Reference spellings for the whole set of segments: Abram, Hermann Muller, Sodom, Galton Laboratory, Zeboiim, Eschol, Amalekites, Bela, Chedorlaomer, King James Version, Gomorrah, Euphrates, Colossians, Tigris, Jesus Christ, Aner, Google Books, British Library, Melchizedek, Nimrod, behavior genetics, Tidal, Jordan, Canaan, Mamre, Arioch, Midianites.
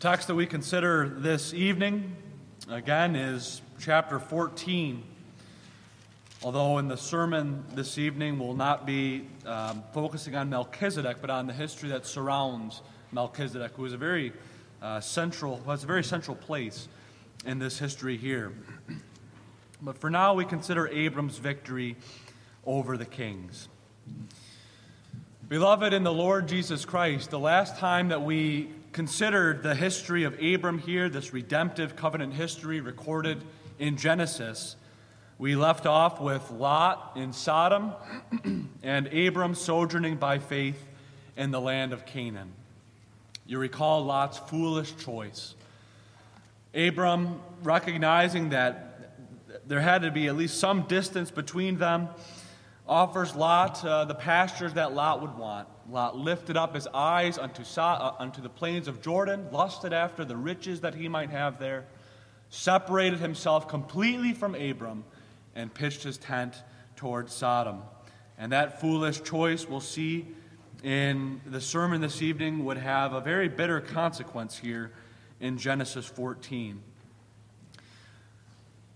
The text that we consider this evening, again, is chapter 14. Although in the sermon this evening we'll not be focusing on Melchizedek, but on the history that surrounds Melchizedek, who is a very central place in this history here. But for now, we consider Abram's victory over the kings. Beloved in the Lord Jesus Christ, the last time that we considered the history of Abram here, this redemptive covenant history recorded in Genesis, we left off with Lot in Sodom and Abram sojourning by faith in the land of Canaan. You recall Lot's foolish choice. Abram, recognizing that there had to be at least some distance between them, offers Lot the pastures that Lot would want. Lot lifted up his eyes unto the plains of Jordan, lusted after the riches that he might have there, separated himself completely from Abram, and pitched his tent towards Sodom. And that foolish choice, we'll see in the sermon this evening, would have a very bitter consequence here in Genesis 14.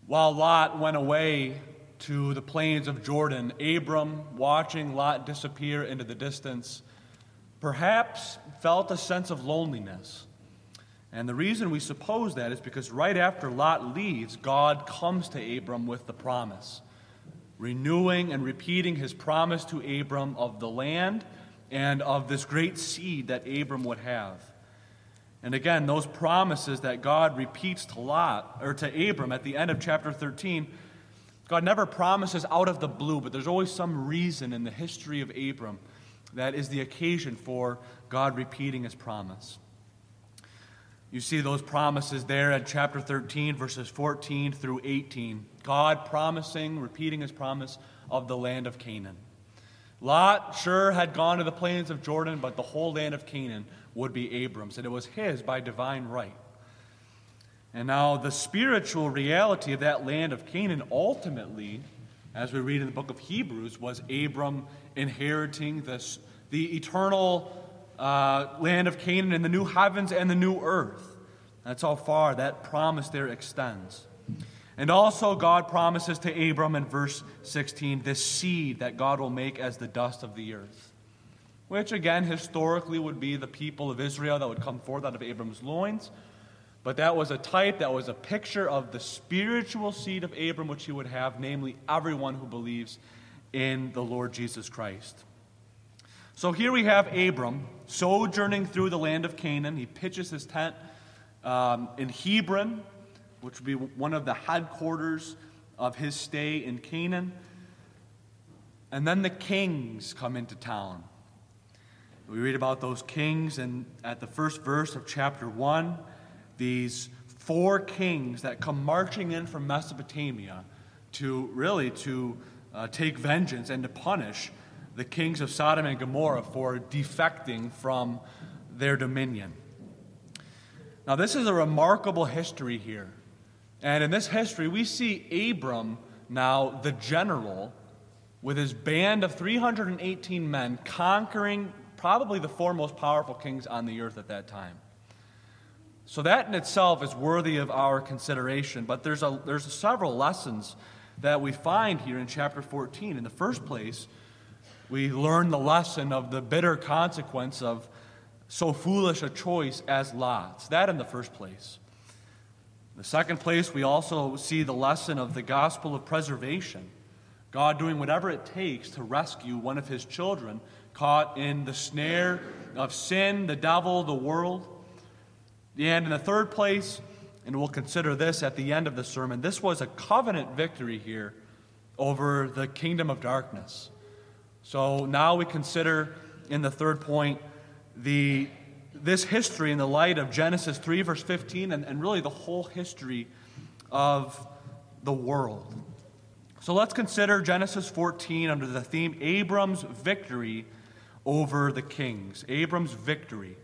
While Lot went away to the plains of Jordan, Abram, watching Lot disappear into the distance, perhaps felt a sense of loneliness. And the reason we suppose that is because right after Lot leaves, God comes to Abram with the promise, renewing and repeating his promise to Abram of the land and of this great seed that Abram would have. And again, those promises that God repeats to Lot, or to Abram at the end of chapter 13, God never promises out of the blue, but there's always some reason in the history of Abram that is the occasion for God repeating his promise. You see those promises there at chapter 13, verses 14 through 18. God promising, repeating his promise of the land of Canaan. Lot sure had gone to the plains of Jordan, but the whole land of Canaan would be Abram's, and it was his by divine right. And now the spiritual reality of that land of Canaan ultimately, as we read in the book of Hebrews, was Abram inheriting the eternal land of Canaan in the new heavens and the new earth. That's how far that promise there extends. And also God promises to Abram in verse 16, this seed that God will make as the dust of the earth, which again historically would be the people of Israel that would come forth out of Abram's loins. But that was a type, that was a picture of the spiritual seed of Abram which he would have, namely everyone who believes in the Lord Jesus Christ. So here we have Abram sojourning through the land of Canaan. He pitches his tent in Hebron, which would be one of the headquarters of his stay in Canaan. And then the kings come into town. We read about those kings and at the first verse of chapter 1, these four kings that come marching in from Mesopotamia to take vengeance and to punish the kings of Sodom and Gomorrah for defecting from their dominion. Now, this is a remarkable history here. And in this history, we see Abram, now the general, with his band of 318 men, conquering probably the four most powerful kings on the earth at that time. So that in itself is worthy of our consideration. But there's several lessons that we find here in chapter 14. In the first place, we learn the lesson of the bitter consequence of so foolish a choice as Lot's. That in the first place. In the second place, we also see the lesson of the gospel of preservation. God doing whatever it takes to rescue one of his children caught in the snare of sin, the devil, the world. And in the third place, and we'll consider this at the end of the sermon, this was a covenant victory here over the kingdom of darkness. So now we consider in the third point this history in the light of Genesis 3, verse 15, and really the whole history of the world. So let's consider Genesis 14 under the theme Abram's victory over the kings. Abram's victory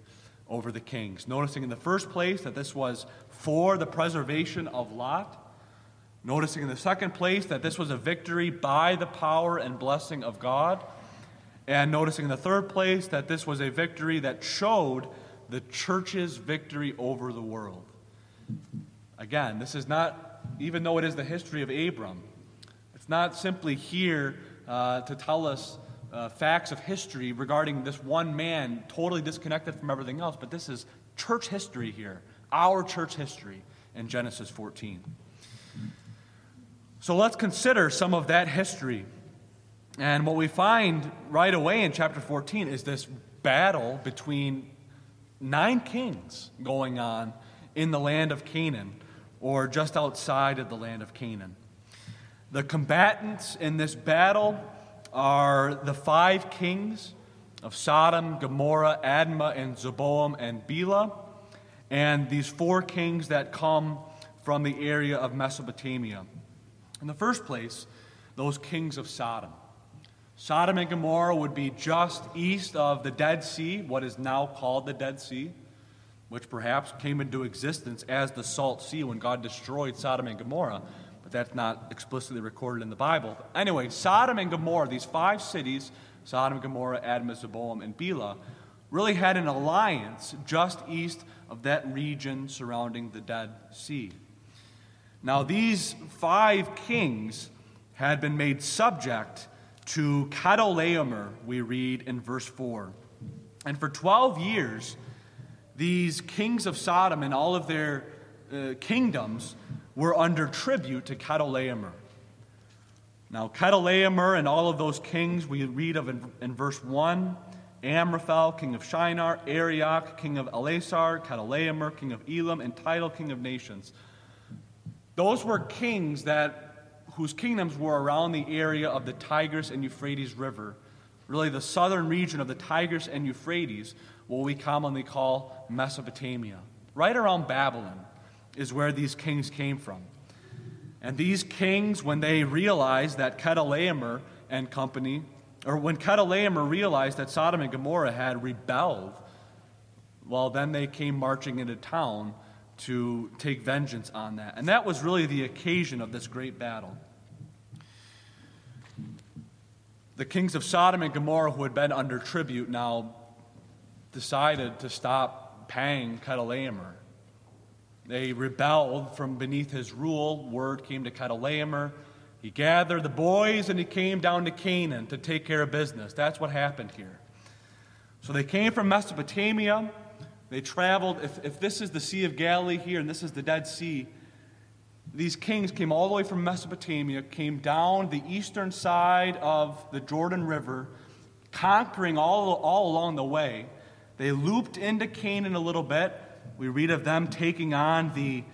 over the kings. Noticing in the first place that this was for the preservation of Lot. Noticing in the second place that this was a victory by the power and blessing of God. And noticing in the third place that this was a victory that showed the church's victory over the world. Again, this is not, even though it is the history of Abram, it's not simply here to tell us facts of history regarding this one man totally disconnected from everything else, but this is church history here, our church history in Genesis 14. So let's consider some of that history. And what we find right away in chapter 14 is this battle between 9 kings going on in the land of Canaan, or just outside of the land of Canaan. The combatants in this battle are the 5 kings of Sodom, Gomorrah, Admah, and Zeboiim, and Bela, and these 4 kings that come from the area of Mesopotamia. In the first place, those kings of Sodom. Sodom and Gomorrah would be just east of the Dead Sea, what is now called the Dead Sea, which perhaps came into existence as the Salt Sea when God destroyed Sodom and Gomorrah. That's not explicitly recorded in the Bible. But anyway, Sodom and Gomorrah, these 5 cities, Sodom, Gomorrah, Admah, Zeboiim, and Bela, really had an alliance just east of that region surrounding the Dead Sea. Now, these 5 kings had been made subject to Chedorlaomer, we read in verse 4. And for 12 years, these kings of Sodom and all of their kingdoms were under tribute to Chedorlaomer. Now, Chedorlaomer and all of those kings we read of in verse 1, Amraphel, king of Shinar, Arioch, king of Elasar, Chedorlaomer, king of Elam, and Tidal, king of nations. Those were kings whose kingdoms were around the area of the Tigris and Euphrates river, really the southern region of the Tigris and Euphrates, what we commonly call Mesopotamia, right around Babylon is where these kings came from. And these kings, when they realized that Chedorlaomer and company, or when Chedorlaomer realized that Sodom and Gomorrah had rebelled, well, then they came marching into town to take vengeance on that. And that was really the occasion of this great battle. The kings of Sodom and Gomorrah, who had been under tribute, now decided to stop paying Chedorlaomer. They rebelled from beneath his rule. Word came to Chedorlaomer. He gathered the boys and he came down to Canaan to take care of business. That's what happened here. So they came from Mesopotamia. They traveled. If this is the Sea of Galilee here and this is the Dead Sea, these kings came all the way from Mesopotamia, came down the eastern side of the Jordan River, conquering all along the way. They looped into Canaan a little bit. We read of them taking on the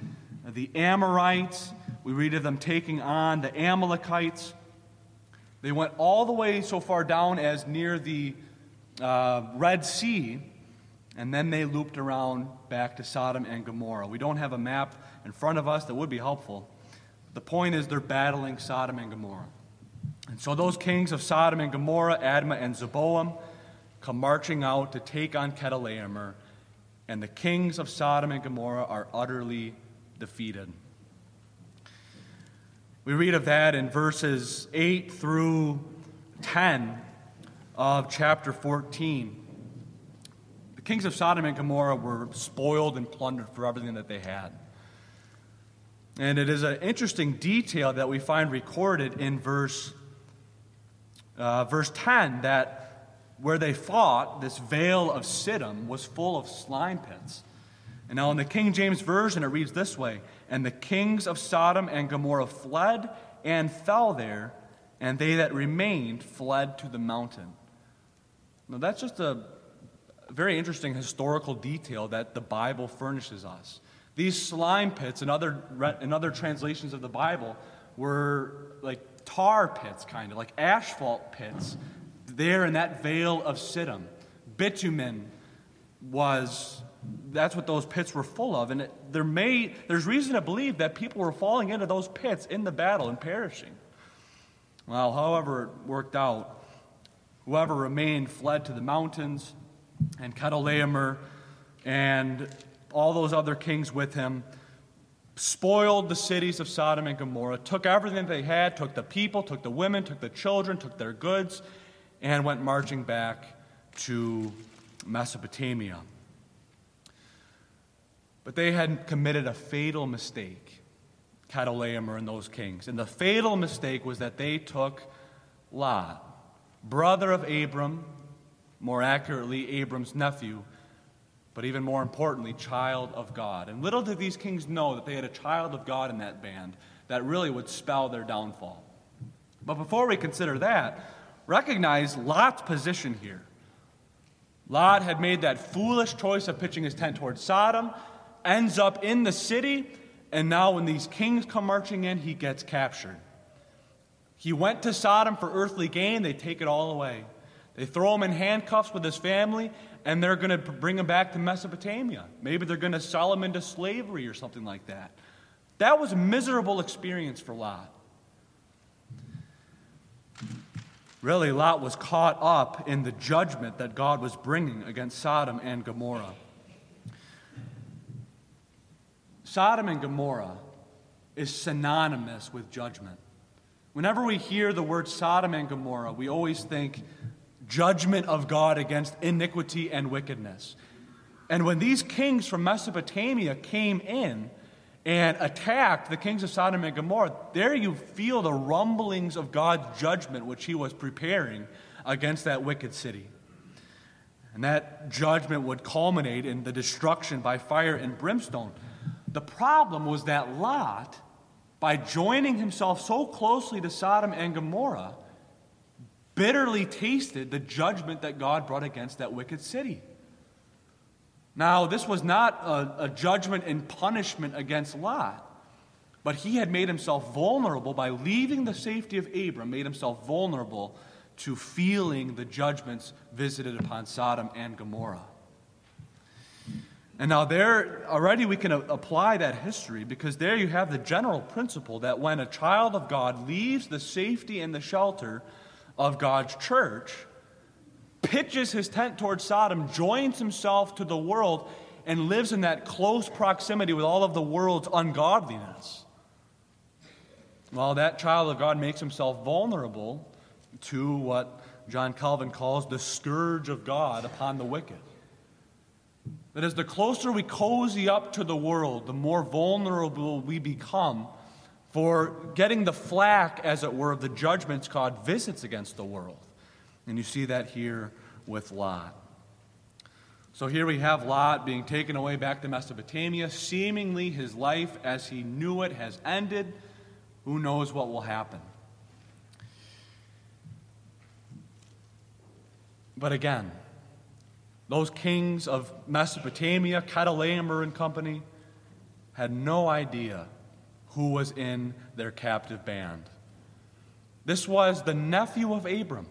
Amorites. We read of them taking on the Amalekites. They went all the way so far down as near the Red Sea, and then they looped around back to Sodom and Gomorrah. We don't have a map in front of us. That would be helpful. The point is they're battling Sodom and Gomorrah. And so those kings of Sodom and Gomorrah, Admah and Zeboiim, come marching out to take on Chedorlaomer. And the kings of Sodom and Gomorrah are utterly defeated. We read of that in verses 8 through 10 of chapter 14. The kings of Sodom and Gomorrah were spoiled and plundered for everything that they had. And it is an interesting detail that we find recorded in verse 10 that where they fought, this vale of Siddim was full of slime pits. And now in the King James Version, it reads this way, "And the kings of Sodom and Gomorrah fled and fell there, and they that remained fled to the mountain." Now that's just a very interesting historical detail that the Bible furnishes us. These slime pits, in other translations of the Bible, were like tar pits, kind of, like asphalt pits, there in that vale of Siddim. Bitumen that's what those pits were full of. And there's reason to believe that people were falling into those pits in the battle and perishing. Well, however it worked out, whoever remained fled to the mountains, and Chedorlaomer and all those other kings with him spoiled the cities of Sodom and Gomorrah, took everything they had, took the people, took the women, took the children, took their goods, and went marching back to Mesopotamia. But they had committed a fatal mistake, Chedorlaomer and those kings. And the fatal mistake was that they took Lot, brother of Abram, more accurately, Abram's nephew, but even more importantly, child of God. And little did these kings know that they had a child of God in that band that really would spell their downfall. But before we consider that, recognize Lot's position here. Lot had made that foolish choice of pitching his tent towards Sodom, ends up in the city, and now when these kings come marching in, he gets captured. He went to Sodom for earthly gain. They take it all away. They throw him in handcuffs with his family, and they're going to bring him back to Mesopotamia. Maybe they're going to sell him into slavery or something like that. That was a miserable experience for Lot. Really, Lot was caught up in the judgment that God was bringing against Sodom and Gomorrah. Sodom and Gomorrah is synonymous with judgment. Whenever we hear the word Sodom and Gomorrah, we always think judgment of God against iniquity and wickedness. And when these kings from Mesopotamia came in and attacked the kings of Sodom and Gomorrah, there you feel the rumblings of God's judgment, which he was preparing against that wicked city. And that judgment would culminate in the destruction by fire and brimstone. The problem was that Lot, by joining himself so closely to Sodom and Gomorrah, bitterly tasted the judgment that God brought against that wicked city. Now, this was not a judgment and punishment against Lot, but he had made himself vulnerable by leaving the safety of Abram, made himself vulnerable to feeling the judgments visited upon Sodom and Gomorrah. And now there, already we can apply that history, because there you have the general principle that when a child of God leaves the safety and the shelter of God's church, pitches his tent towards Sodom, joins himself to the world, and lives in that close proximity with all of the world's ungodliness, well, that child of God makes himself vulnerable to what John Calvin calls the scourge of God upon the wicked. That is, the closer we cozy up to the world, the more vulnerable we become for getting the flack, as it were, of the judgments God visits against the world. And you see that here with Lot. So here we have Lot being taken away back to Mesopotamia. Seemingly his life as he knew it has ended. Who knows what will happen? But again, those kings of Mesopotamia, Chedorlaomer and company, had no idea who was in their captive band. This was the nephew of Abram.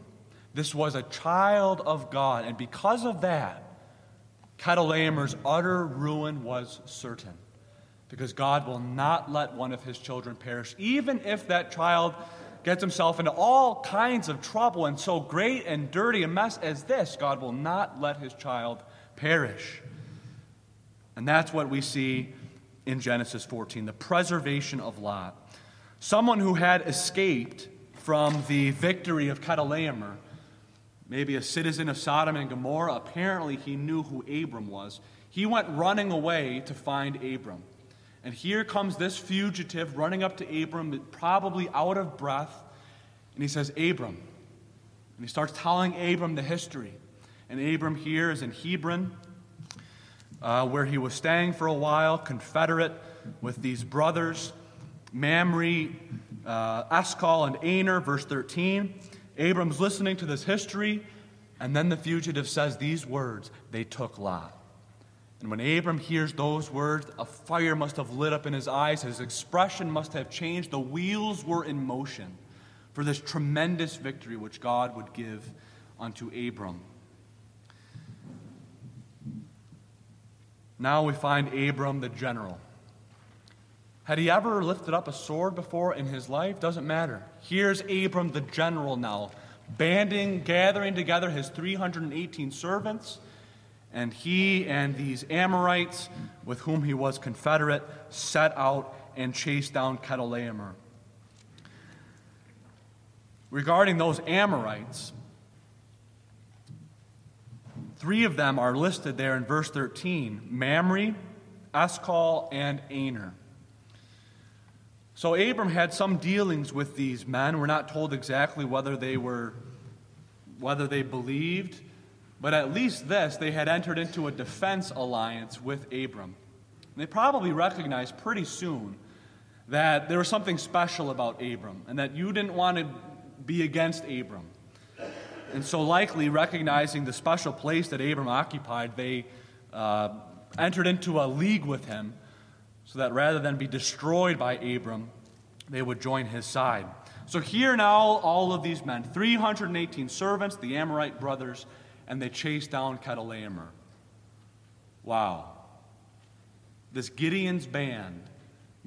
This was a child of God. And because of that, Chedorlaomer's utter ruin was certain, because God will not let one of his children perish, even if that child gets himself into all kinds of trouble and so great and dirty a mess as this, God will not let his child perish. And that's what we see in Genesis 14, the preservation of Lot. Someone who had escaped from the victory of Chedorlaomer, maybe a citizen of Sodom and Gomorrah, apparently he knew who Abram was. He went running away to find Abram. And here comes this fugitive running up to Abram, probably out of breath, and he says, "Abram." And he starts telling Abram the history. And Abram here is in Hebron, where he was staying for a while, confederate with these brothers, Mamre, Eschol, and Aner, verse 13. Abram's listening to this history, and then the fugitive says these words, "They took Lot." And when Abram hears those words, a fire must have lit up in his eyes, his expression must have changed, the wheels were in motion for this tremendous victory which God would give unto Abram. Now we find Abram the general. Had he ever lifted up a sword before in his life? Doesn't matter. Here's Abram the general now, gathering together his 318 servants, and he and these Amorites, with whom he was confederate, set out and chased down Chedorlaomer. Regarding those Amorites, three of them are listed there in verse 13, Mamre, Eschol, and Aner. So Abram had some dealings with these men. We're not told exactly whether they believed, but at least this, they had entered into a defense alliance with Abram. And they probably recognized pretty soon that there was something special about Abram and that you didn't want to be against Abram. And so likely recognizing the special place that Abram occupied, they entered into a league with him so that rather than be destroyed by Abram, they would join his side. So here now all of these men, 318 servants, the Amorite brothers, and they chased down Chedorlaomer. Wow. This Gideon's band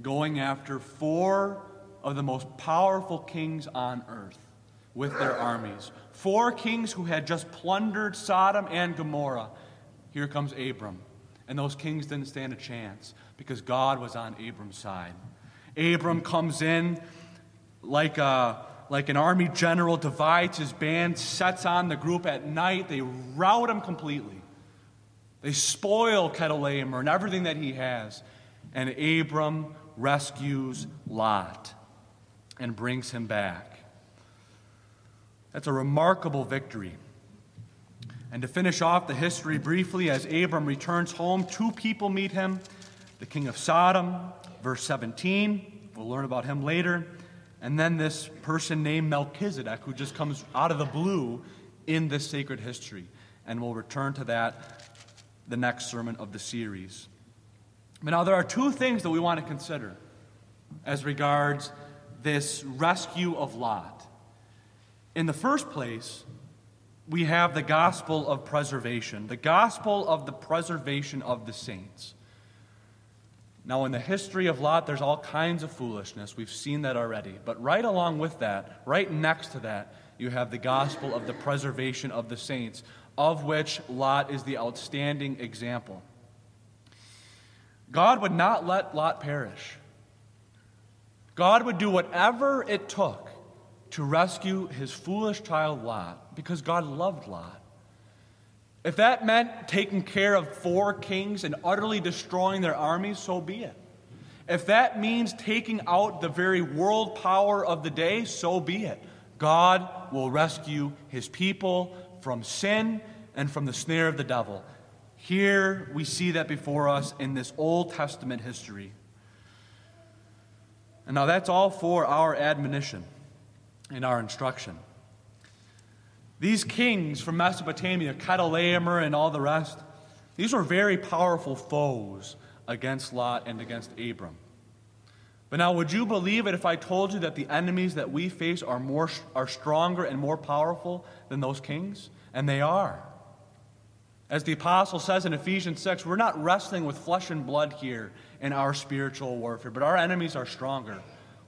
going after four of the most powerful kings on earth with their armies. Four kings who had just plundered Sodom and Gomorrah. Here comes Abram. And those kings didn't stand a chance because God was on Abram's side. Abram comes in like an army general, divides his band, sets on the group at night. They rout him completely. They spoil Chedorlaomer and everything that he has. And Abram rescues Lot and brings him back. That's a remarkable victory. And to finish off the history briefly, as Abram returns home, two people meet him. The king of Sodom, verse 17, we'll learn about him later. And then this person named Melchizedek, who just comes out of the blue in this sacred history. And we'll return to that the next sermon of the series. But now there are two things that we want to consider as regards this rescue of Lot. In the first place, we have the gospel of preservation, the gospel of the preservation of the saints. Now, in the history of Lot, there's all kinds of foolishness. We've seen that already. But right along with that, right next to that, you have the gospel of the preservation of the saints, of which Lot is the outstanding example. God would not let Lot perish. God would do whatever it took to rescue his foolish child Lot, because God loved Lot. If that meant taking care of four kings and utterly destroying their armies, so be it. If that means taking out the very world power of the day, so be it. God will rescue his people from sin and from the snare of the devil. Here we see that before us in this Old Testament history. And now that's all for our admonition and our instruction. These kings from Mesopotamia, Chedorlaomer and all the rest, these were very powerful foes against Lot and against Abram. But now, would you believe it if I told you that the enemies that we face are stronger and more powerful than those kings? And they are. As the apostle says in Ephesians 6, we're not wrestling with flesh and blood here in our spiritual warfare, but our enemies are stronger.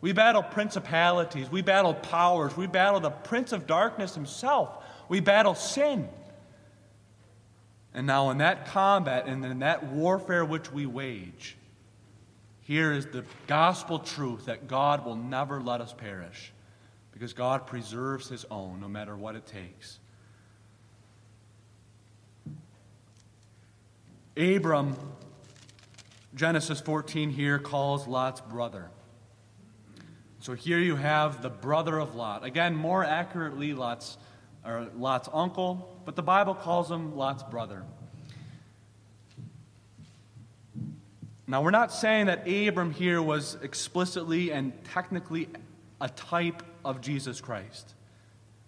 We battle principalities, we battle powers, we battle the prince of darkness himself, we battle sin. And now in that combat and in that warfare which we wage, here is the gospel truth that God will never let us perish, because God preserves his own no matter what it takes. Abram, Genesis 14 here, calls Lot's brother. So here you have the brother of Lot. Again, more accurately, Lot's uncle, but the Bible calls him Lot's brother. Now, we're not saying that Abram here was explicitly and technically a type of Jesus Christ,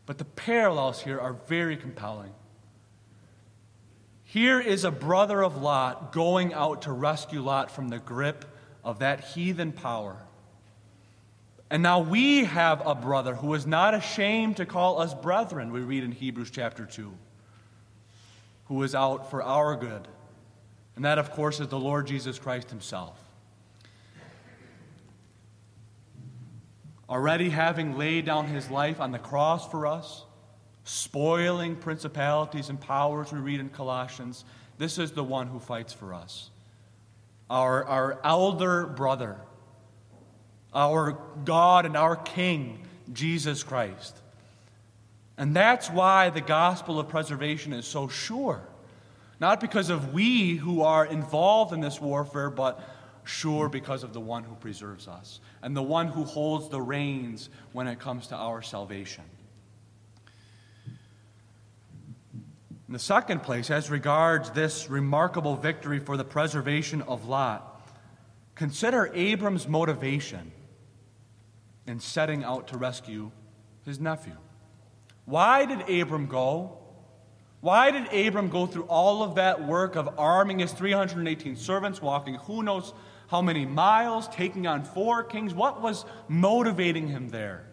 but the parallels here are very compelling. Here is a brother of Lot going out to rescue Lot from the grip of that heathen power. And now we have a brother who is not ashamed to call us brethren, we read in Hebrews chapter 2, who is out for our good. And that, of course, is the Lord Jesus Christ himself. Already having laid down his life on the cross for us, spoiling principalities and powers, we read in Colossians, this is the one who fights for us. Our elder brother, our God and our King, Jesus Christ. And that's why the gospel of preservation is so sure. Not because of we who are involved in this warfare, but sure because of the one who preserves us and the one who holds the reins when it comes to our salvation. In the second place, as regards this remarkable victory for the preservation of Lot, consider Abram's motivation in setting out to rescue his nephew. Why did Abram go? Why did Abram go through all of that work of arming his 318 servants, walking who knows how many miles, taking on 4 kings? What was motivating him there?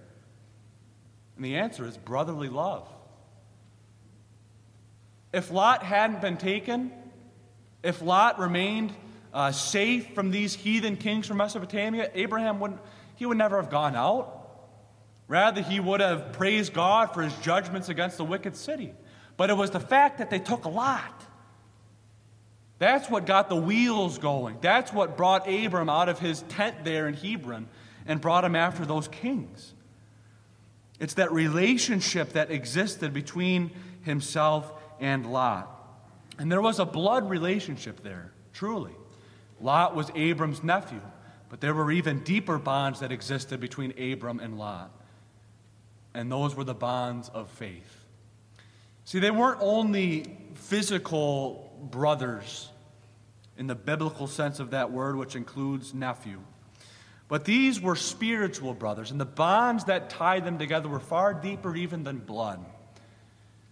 And the answer is brotherly love. If Lot hadn't been taken, if Lot remained safe from these heathen kings from Mesopotamia, Abraham would never have gone out. Rather, he would have praised God for his judgments against the wicked city. But it was the fact that they took Lot. That's what got the wheels going. That's what brought Abram out of his tent there in Hebron and brought him after those kings. It's that relationship that existed between himself and Lot. And there was a blood relationship there, truly. Lot was Abram's nephew, but there were even deeper bonds that existed between Abram and Lot. And those were the bonds of faith. See, they weren't only physical brothers in the biblical sense of that word, which includes nephew, but these were spiritual brothers, and the bonds that tied them together were far deeper even than blood.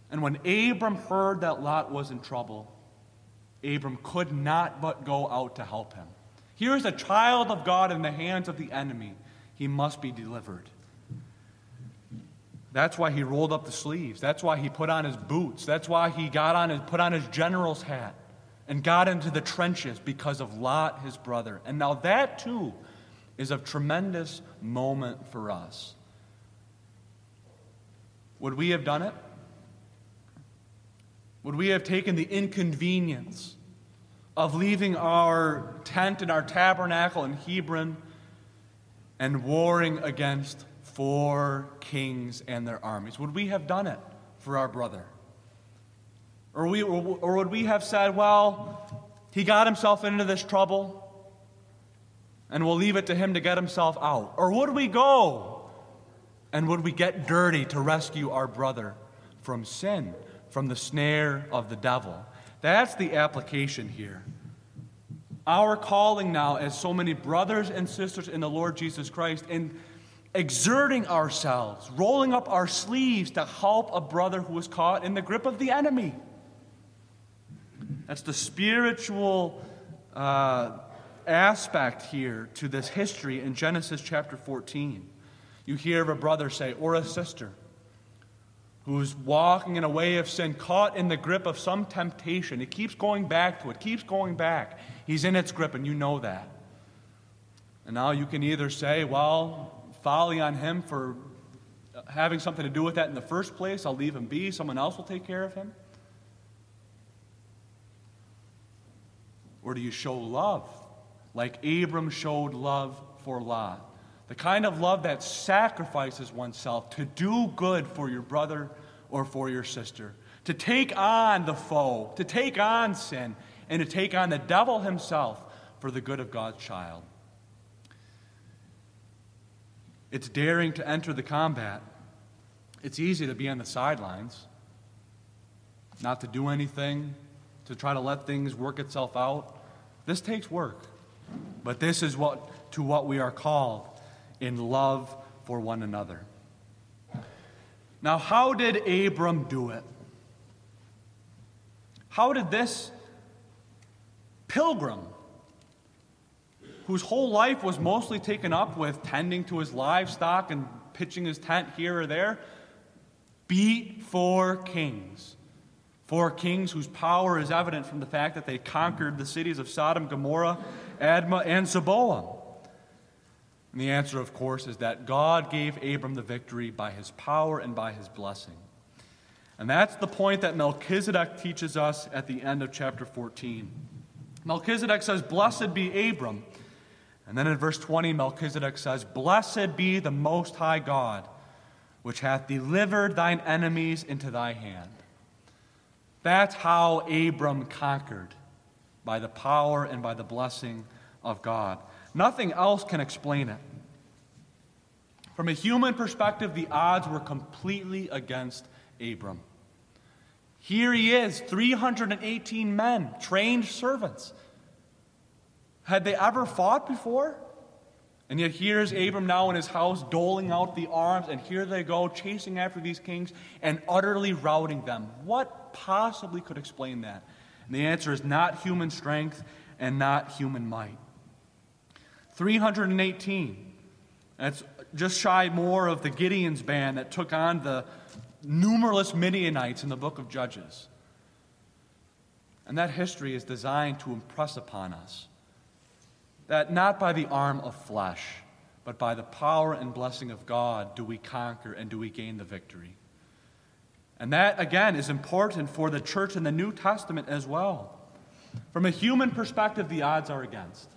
And when Abram heard that Lot was in trouble, Abram could not but go out to help him. Here is a child of God in the hands of the enemy. He must be delivered. That's why he rolled up the sleeves. That's why he put on his boots. That's why he put on his general's hat and got into the trenches because of Lot, his brother. And now that, too, is of tremendous moment for us. Would we have done it? Would we have taken the inconvenience of leaving our tent and our tabernacle in Hebron and warring against 4 kings and their armies? Would we have done it for our brother? Or would we have said, well, he got himself into this trouble, and we'll leave it to him to get himself out? Or would we go, and would we get dirty to rescue our brother from sin, from the snare of the devil? That's the application here. Our calling now as so many brothers and sisters in the Lord Jesus Christ, and exerting ourselves, rolling up our sleeves to help a brother who was caught in the grip of the enemy. That's the spiritual aspect here to this history in Genesis chapter 14. You hear of a brother, say, or a sister, who's walking in a way of sin, caught in the grip of some temptation. It keeps going back to it, keeps going back. He's in its grip, and you know that. And now you can either say, well, folly on him for having something to do with that in the first place. I'll leave him be. Someone else will take care of him. Or do you show love like Abram showed love for Lot? The kind of love that sacrifices oneself to do good for your brother or for your sister, to take on the foe, to take on sin, and to take on the devil himself for the good of God's child. It's daring to enter the combat. It's easy to be on the sidelines, not to do anything, to try to let things work itself out. This takes work, but this is what we are called in love for one another. Now, how did Abram do it? How did this pilgrim, whose whole life was mostly taken up with tending to his livestock and pitching his tent here or there, beat 4 kings. 4 kings whose power is evident from the fact that they conquered the cities of Sodom, Gomorrah, Admah, and Zeboiim. And the answer, of course, is that God gave Abram the victory by his power and by his blessing. And that's the point that Melchizedek teaches us at the end of chapter 14. Melchizedek says, "Blessed be Abram." And then in verse 20, Melchizedek says, "Blessed be the Most High God, which hath delivered thine enemies into thy hand." That's how Abram conquered, by the power and by the blessing of God. Nothing else can explain it. From a human perspective, the odds were completely against Abram. Here he is, 318 men, trained servants. Had they ever fought before? And yet here's Abram now in his house doling out the arms, and here they go chasing after these kings and utterly routing them. What possibly could explain that? And the answer is not human strength and not human might. 318. That's just shy more of the Gideon's band that took on the numerous Midianites in the book of Judges. And that history is designed to impress upon us that not by the arm of flesh, but by the power and blessing of God do we conquer and do we gain the victory. And that, again, is important for the church in the New Testament as well. From a human perspective, the odds are against.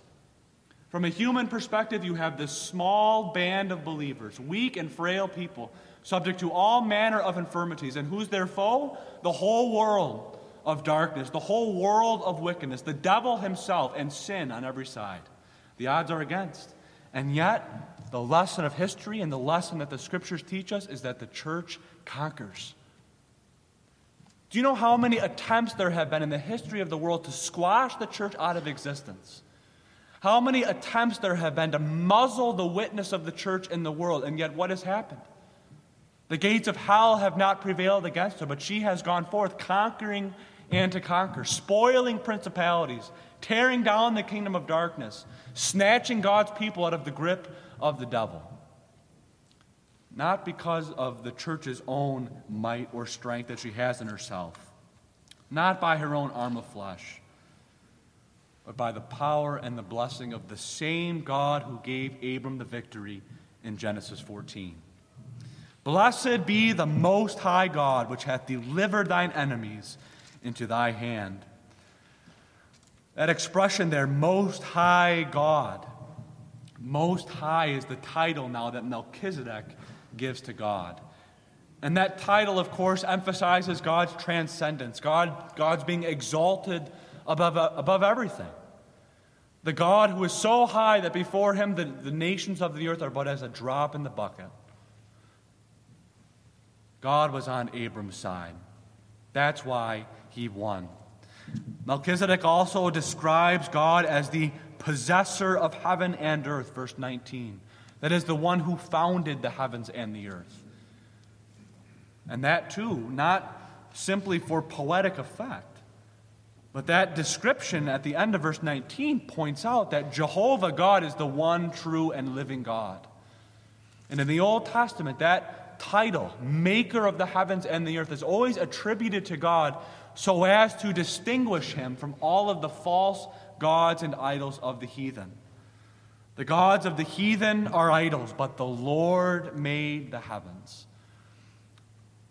From a human perspective, you have this small band of believers, weak and frail people, subject to all manner of infirmities. And who's their foe? The whole world of darkness, the whole world of wickedness, the devil himself, and sin on every side. The odds are against. And yet, the lesson of history and the lesson that the Scriptures teach us is that the church conquers. Do you know how many attempts there have been in the history of the world to squash the church out of existence? How many attempts there have been to muzzle the witness of the church in the world? And yet, what has happened? The gates of hell have not prevailed against her, but she has gone forth conquering and to conquer, spoiling principalities, tearing down the kingdom of darkness, snatching God's people out of the grip of the devil. Not because of the church's own might or strength that she has in herself, not by her own arm of flesh, but by the power and the blessing of the same God who gave Abram the victory in Genesis 14. Blessed be the Most High God, which hath delivered thine enemies into thy hand. That expression there, Most High God. Most High is the title now that Melchizedek gives to God. And that title, of course, emphasizes God's transcendence, God's being exalted above everything. The God who is so high that before him the nations of the earth are but as a drop in the bucket. God was on Abram's side. That's why he won. Melchizedek also describes God as the possessor of heaven and earth, verse 19. That is, the one who founded the heavens and the earth. And that too, not simply for poetic effect, but that description at the end of verse 19 points out that Jehovah God is the one true and living God. And in the Old Testament, that title, maker of the heavens and the earth, is always attributed to God so as to distinguish him from all of the false gods and idols of the heathen. The gods of the heathen are idols, but the Lord made the heavens.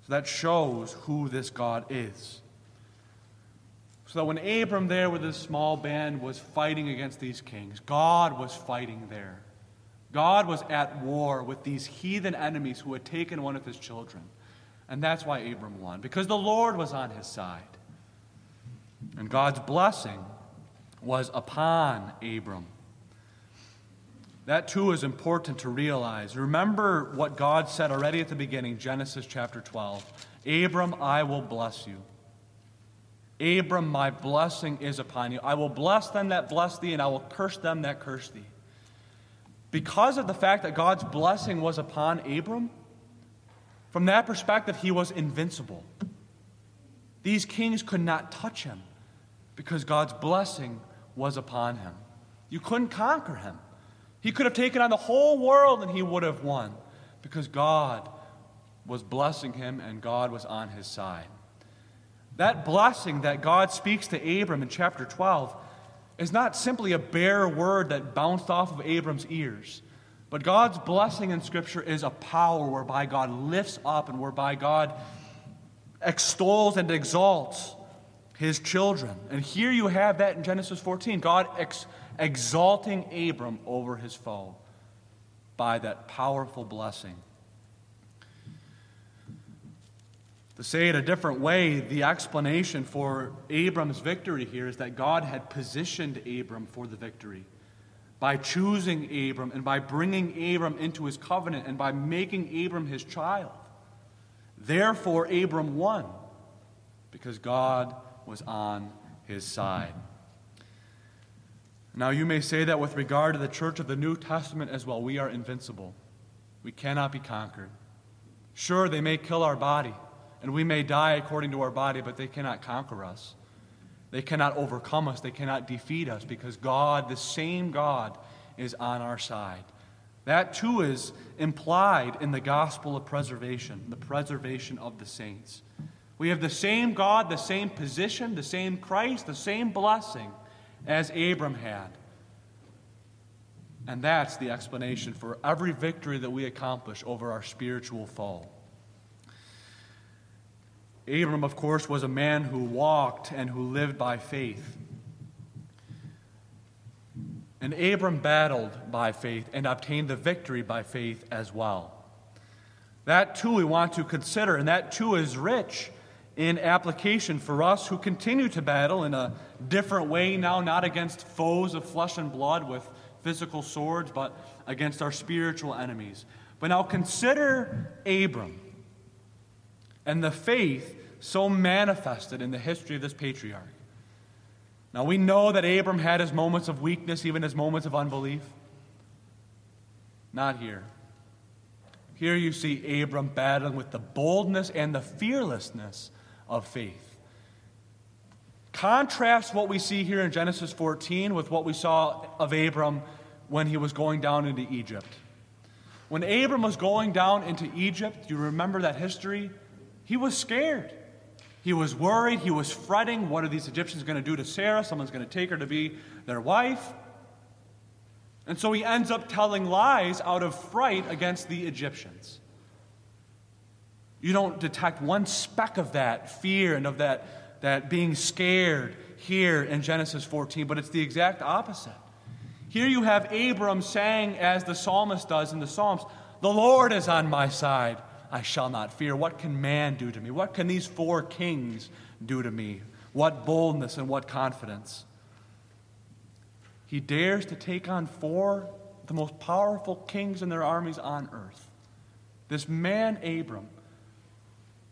So that shows who this God is. So that when Abram there with his small band was fighting against these kings, God was fighting there. God was at war with these heathen enemies who had taken one of his children. And that's why Abram won, because the Lord was on his side. And God's blessing was upon Abram. That too is important to realize. Remember what God said already at the beginning, Genesis chapter 12. Abram, I will bless you. Abram, my blessing is upon you. I will bless them that bless thee, and I will curse them that curse thee. Because of the fact that God's blessing was upon Abram, from that perspective, he was invincible. These kings could not touch him because God's blessing was upon him. You couldn't conquer him. He could have taken on the whole world and he would have won because God was blessing him and God was on his side. That blessing that God speaks to Abram in chapter 12 is not simply a bare word that bounced off of Abram's ears, but God's blessing in Scripture is a power whereby God lifts up and whereby God extols and exalts his children. And here you have that in Genesis 14, God exalting Abram over his foe by that powerful blessing. To say it a different way, the explanation for Abram's victory here is that God had positioned Abram for the victory by choosing Abram and by bringing Abram into his covenant and by making Abram his child. Therefore, Abram won because God was on his side. Now, you may say that with regard to the church of the New Testament as well, we are invincible. We cannot be conquered. Sure, they may kill our body, and we may die according to our body, but they cannot conquer us. They cannot overcome us. They cannot defeat us because God, the same God, is on our side. That too is implied in the gospel of preservation, the preservation of the saints. We have the same God, the same position, the same Christ, the same blessing as Abram had. And that's the explanation for every victory that we accomplish over our spiritual fall. Abram, of course, was a man who walked and who lived by faith. And Abram battled by faith and obtained the victory by faith as well. That, too, we want to consider, and that, too, is rich in application for us who continue to battle in a different way now, not against foes of flesh and blood with physical swords, but against our spiritual enemies. But now consider Abram and the faith so manifested in the history of this patriarch. Now, we know that Abram had his moments of weakness, even his moments of unbelief. Not here. Here you see Abram battling with the boldness and the fearlessness of faith. Contrast what we see here in Genesis 14 with what we saw of Abram when he was going down into Egypt. When Abram was going down into Egypt, you remember that history? He was scared. He was worried. He was fretting. What are these Egyptians going to do to Sarah? Someone's going to take her to be their wife. And so he ends up telling lies out of fright against the Egyptians. You don't detect one speck of that fear and of that being scared here in Genesis 14, but it's the exact opposite. Here you have Abram saying, as the psalmist does in the Psalms, "The Lord is on my side. I shall not fear. What can man do to me? What can these four kings do to me?" What boldness and what confidence. He dares to take on four of the most powerful kings and their armies on earth. This man, Abram,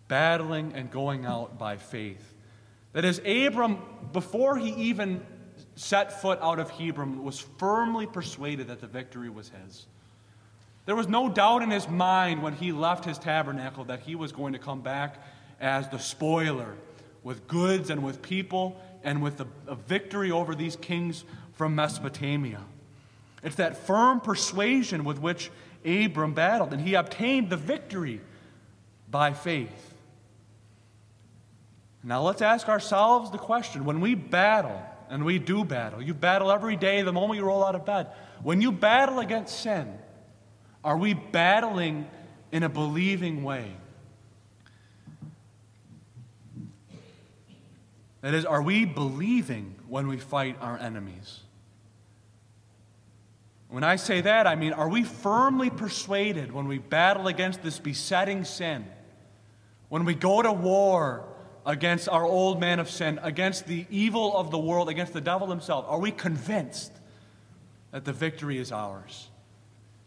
battling and going out by faith. That is, Abram, before he even set foot out of Hebron, was firmly persuaded that the victory was his. There was no doubt in his mind when he left his tabernacle that he was going to come back as the spoiler with goods and with people and with a victory over these kings from Mesopotamia. It's that firm persuasion with which Abram battled, and he obtained the victory by faith. Now let's ask ourselves the question, when we battle, and we do battle, you battle every day the moment you roll out of bed, when you battle against sin, are we battling in a believing way? That is, are we believing when we fight our enemies? When I say that, I mean, are we firmly persuaded when we battle against this besetting sin? When we go to war against our old man of sin, against the evil of the world, against the devil himself, are we convinced that the victory is ours?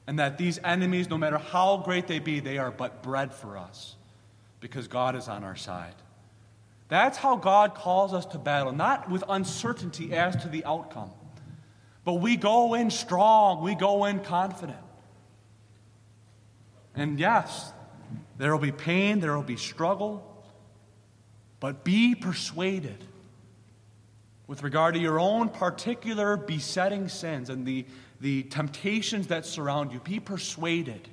And that these enemies, no matter how great they be, they are but bread for us because God is on our side. That's how God calls us to battle, not with uncertainty as to the outcome. But we go in strong, we go in confident. And yes, there will be pain, there will be struggle, but be persuaded with regard to your own particular besetting sins and the temptations that surround you. Be persuaded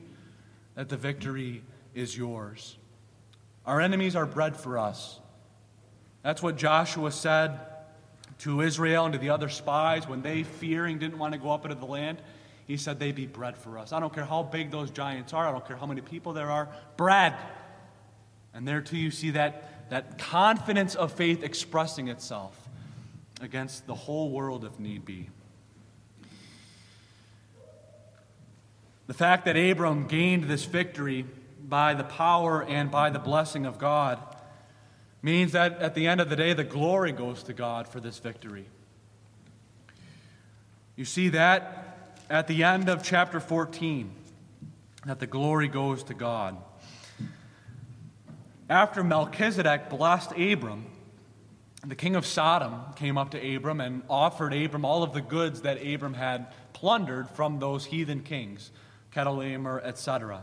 that the victory is yours. Our enemies are bread for us. That's what Joshua said to Israel and to the other spies when they, fearing, didn't want to go up into the land. He said, "They be bread for us. I don't care how big those giants are. I don't care how many people there are. Bread." And there, too, you see that confidence of faith expressing itself against the whole world if need be. The fact that Abram gained this victory by the power and by the blessing of God means that at the end of the day, the glory goes to God for this victory. You see that at the end of chapter 14, that the glory goes to God. After Melchizedek blessed Abram, the king of Sodom came up to Abram and offered Abram all of the goods that Abram had plundered from those heathen kings, Chedorlaomer, etc.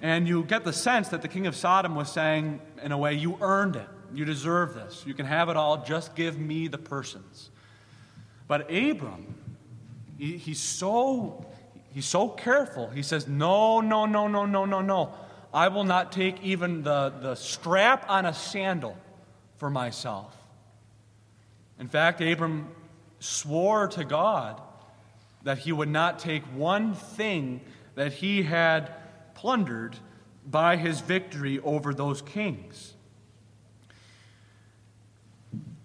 And you get the sense that the king of Sodom was saying, in a way, you earned it. You deserve this. You can have it all. Just give me the persons. But Abram, he's so careful. He says, no. I will not take even the strap on a sandal for myself. In fact, Abram swore to God that he would not take one thing that he had plundered by his victory over those kings.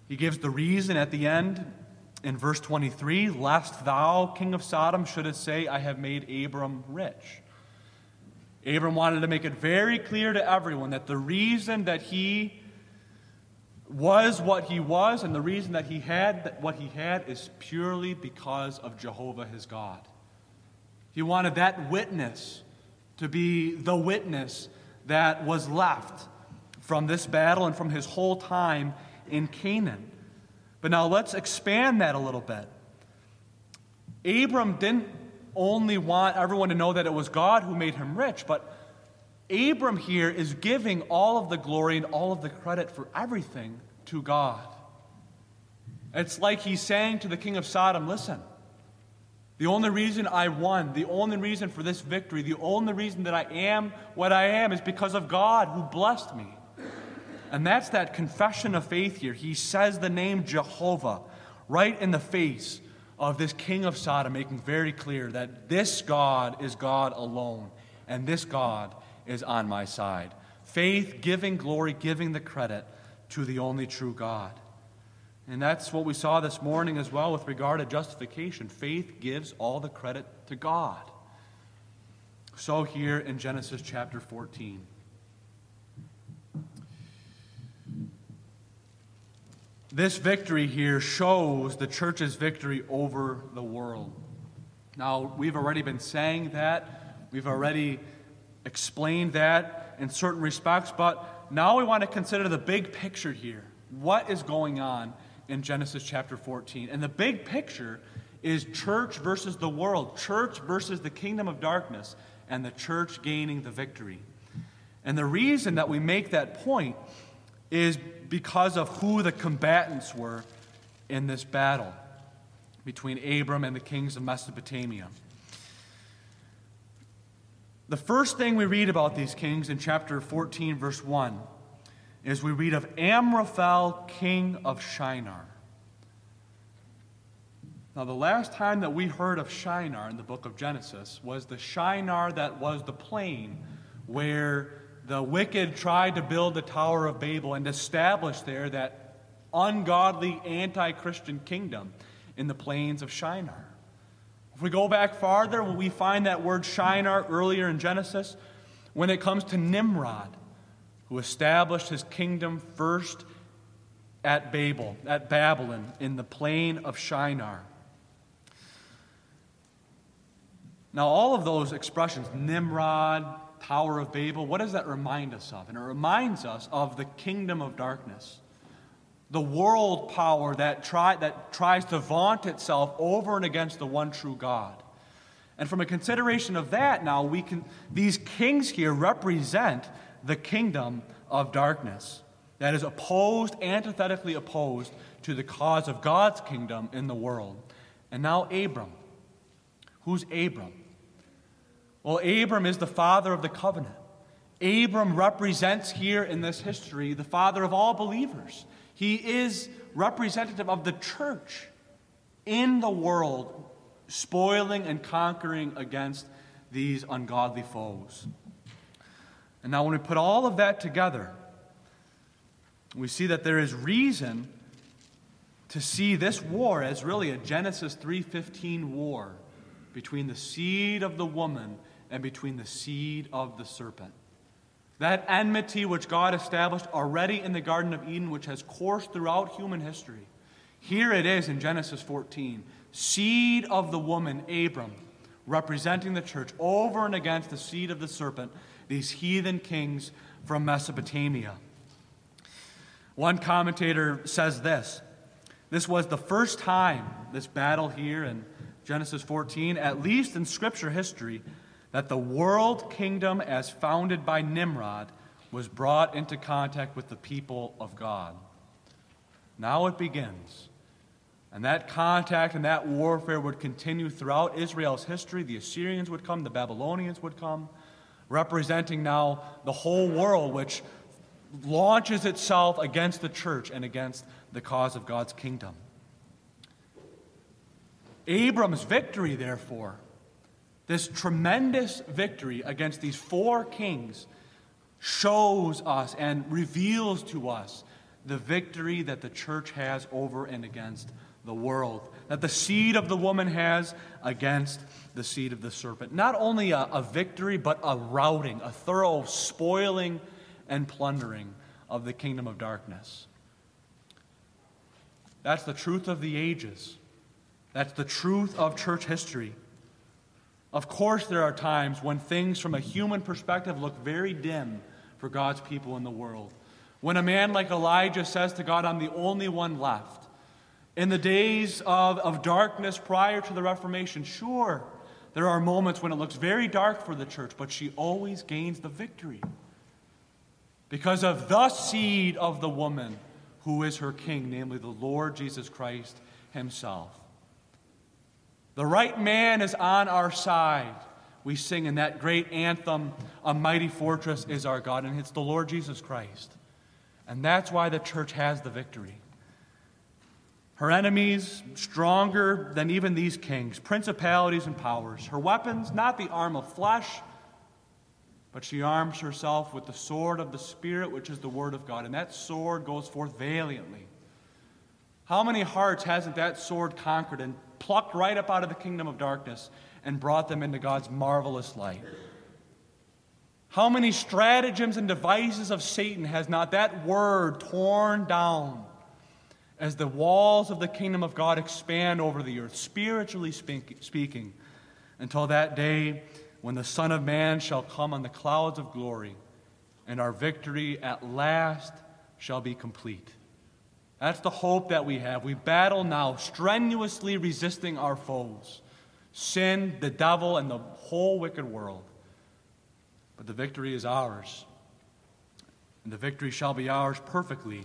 He gives the reason at the end in verse 23, "Lest thou, king of Sodom, shouldest say, I have made Abram rich." Abram wanted to make it very clear to everyone that the reason that he was what he was and the reason that he had what he had is purely because of Jehovah his God. He wanted that witness to be the witness that was left from this battle and from his whole time in Canaan. But now let's expand that a little bit. Abram didn't only want everyone to know that it was God who made him rich, but Abram here is giving all of the glory and all of the credit for everything to God. It's like he's saying to the king of Sodom, listen, the only reason I won, the only reason for this victory, the only reason that I am what I am is because of God who blessed me. And that's that confession of faith here. He says the name Jehovah right in the face of this king of Sodom, making very clear that this God is God alone, and this God is on my side. Faith, giving glory, giving the credit to the only true God. And that's what we saw this morning as well with regard to justification. Faith gives all the credit to God. So here in Genesis chapter 14. This victory here shows the church's victory over the world. Now, we've already been saying that. We've already explained that in certain respects, but now we want to consider the big picture here. What is going on in Genesis chapter 14? And the big picture is church versus the world, church versus the kingdom of darkness, and the church gaining the victory. And the reason that we make that point is because of who the combatants were in this battle between Abram and the kings of Mesopotamia. The first thing we read about these kings in chapter 14, verse 1, is we read of Amraphel, king of Shinar. Now, the last time that we heard of Shinar in the book of Genesis was the Shinar that was the plain where the wicked tried to build the Tower of Babel and establish there that ungodly anti-Christian kingdom in the plains of Shinar. If we go back farther, we find that word Shinar earlier in Genesis when it comes to Nimrod, who established his kingdom first at Babylon, in the plain of Shinar. Now, all of those expressions, Nimrod, Tower of Babel, what does that remind us of? And it reminds us of the kingdom of darkness, the world power that tries to vaunt itself over and against the one true God. And from a consideration of that now, these kings here represent the kingdom of darkness that is opposed, antithetically opposed, to the cause of God's kingdom in the world. And now Abram. Who's Abram? Well, Abram is the father of the covenant. Abram represents here in this history the father of all believers. He is representative of the church in the world, spoiling and conquering against these ungodly foes. And now when we put all of that together, we see that there is reason to see this war as really a Genesis 3:15 war between the seed of the woman and between the seed of the serpent. That enmity which God established already in the Garden of Eden, which has coursed throughout human history. Here it is in Genesis 14. Seed of the woman, Abram, representing the church over and against the seed of the serpent, these heathen kings from Mesopotamia. One commentator says this: this was the first time, this battle here in Genesis 14, at least in Scripture history, that the world kingdom as founded by Nimrod was brought into contact with the people of God. Now it begins. And that contact and that warfare would continue throughout Israel's history. The Assyrians would come, the Babylonians would come, representing now the whole world, which launches itself against the church and against the cause of God's kingdom. Abram's victory, therefore, this tremendous victory against these four kings, shows us and reveals to us the victory that the church has over and against the world, that the seed of the woman has against the seed of the serpent. Not only a victory, but a routing, a thorough spoiling and plundering of the kingdom of darkness. That's the truth of the ages. That's the truth of church history. Of course, there are times when things from a human perspective look very dim for God's people in the world. When a man like Elijah says to God, "I'm the only one left." In the days of darkness prior to the Reformation, sure, there are moments when it looks very dark for the church, but she always gains the victory because of the seed of the woman who is her king, namely the Lord Jesus Christ himself. The right man is on our side. We sing in that great anthem, "A mighty fortress is our God," and it's the Lord Jesus Christ. And that's why the church has the victory. Her enemies, stronger than even these kings, principalities and powers. Her weapons, not the arm of flesh, but she arms herself with the sword of the Spirit, which is the Word of God. And that sword goes forth valiantly. How many hearts hasn't that sword conquered and plucked right up out of the kingdom of darkness and brought them into God's marvelous light? How many stratagems and devices of Satan has not that word torn down as the walls of the kingdom of God expand over the earth, spiritually speaking, until that day when the Son of Man shall come on the clouds of glory, and our victory at last shall be complete. That's the hope that we have. We battle now, strenuously resisting our foes, sin, the devil, and the whole wicked world. But the victory is ours, and the victory shall be ours perfectly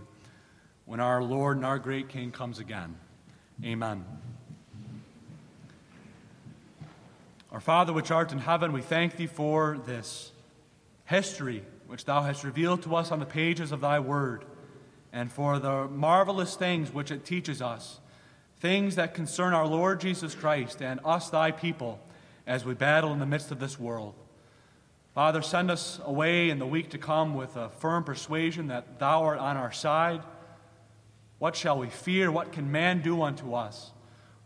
when our Lord and our great King comes again. Amen. Our Father which art in heaven, we thank thee for this history which thou hast revealed to us on the pages of thy word, and for the marvelous things which it teaches us, things that concern our Lord Jesus Christ and us thy people as we battle in the midst of this world. Father, send us away in the week to come with a firm persuasion that thou art on our side. What shall we fear? What can man do unto us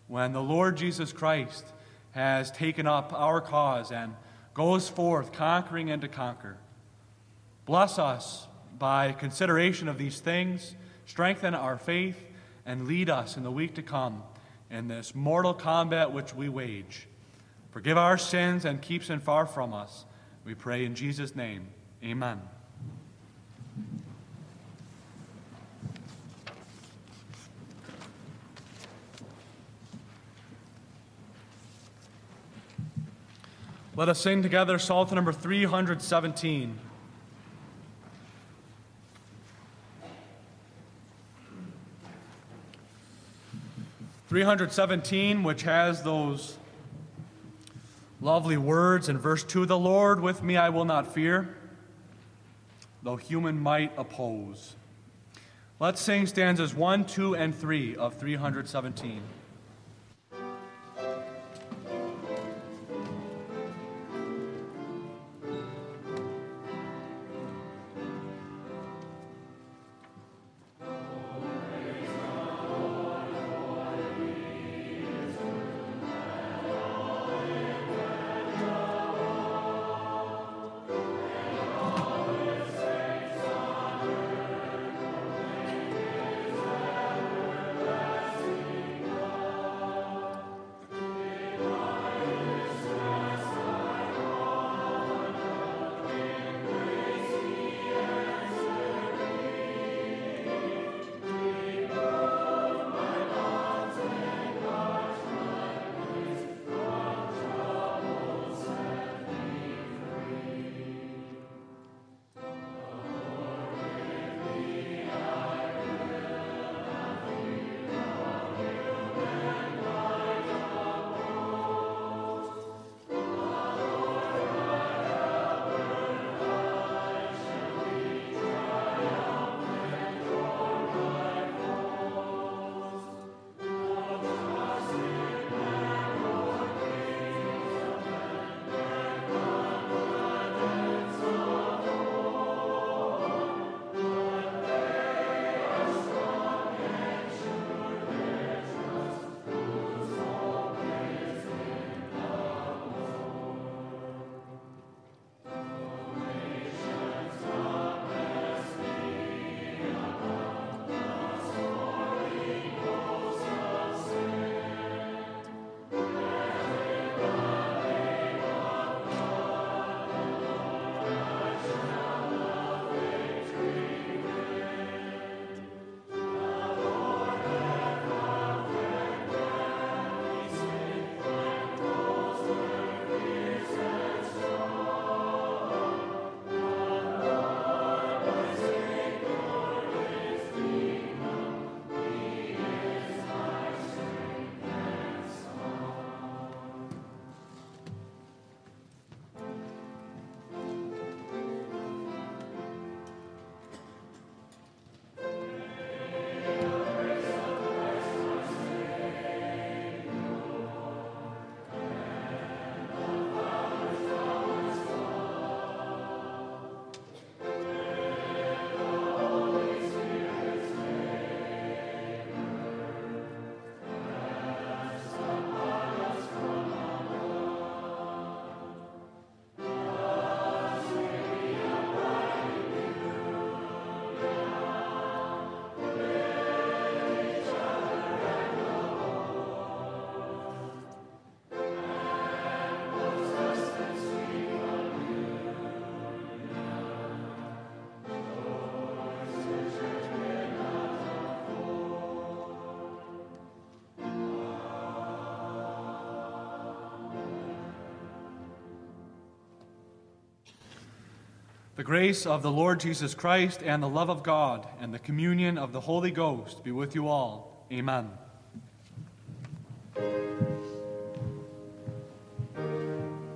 when the Lord Jesus Christ has taken up our cause and goes forth conquering and to conquer? Bless us by consideration of these things, strengthen our faith, and lead us in the week to come in this mortal combat which we wage. Forgive our sins and keep sin far from us. We pray in Jesus' name. Amen. Let us sing together Psalter number 317. Which has those lovely words in verse 2, "The Lord with me I will not fear, though human might oppose." Let's sing stanzas 1, 2, and 3 of 317. The grace of the Lord Jesus Christ and the love of God and the communion of the Holy Ghost be with you all. Amen.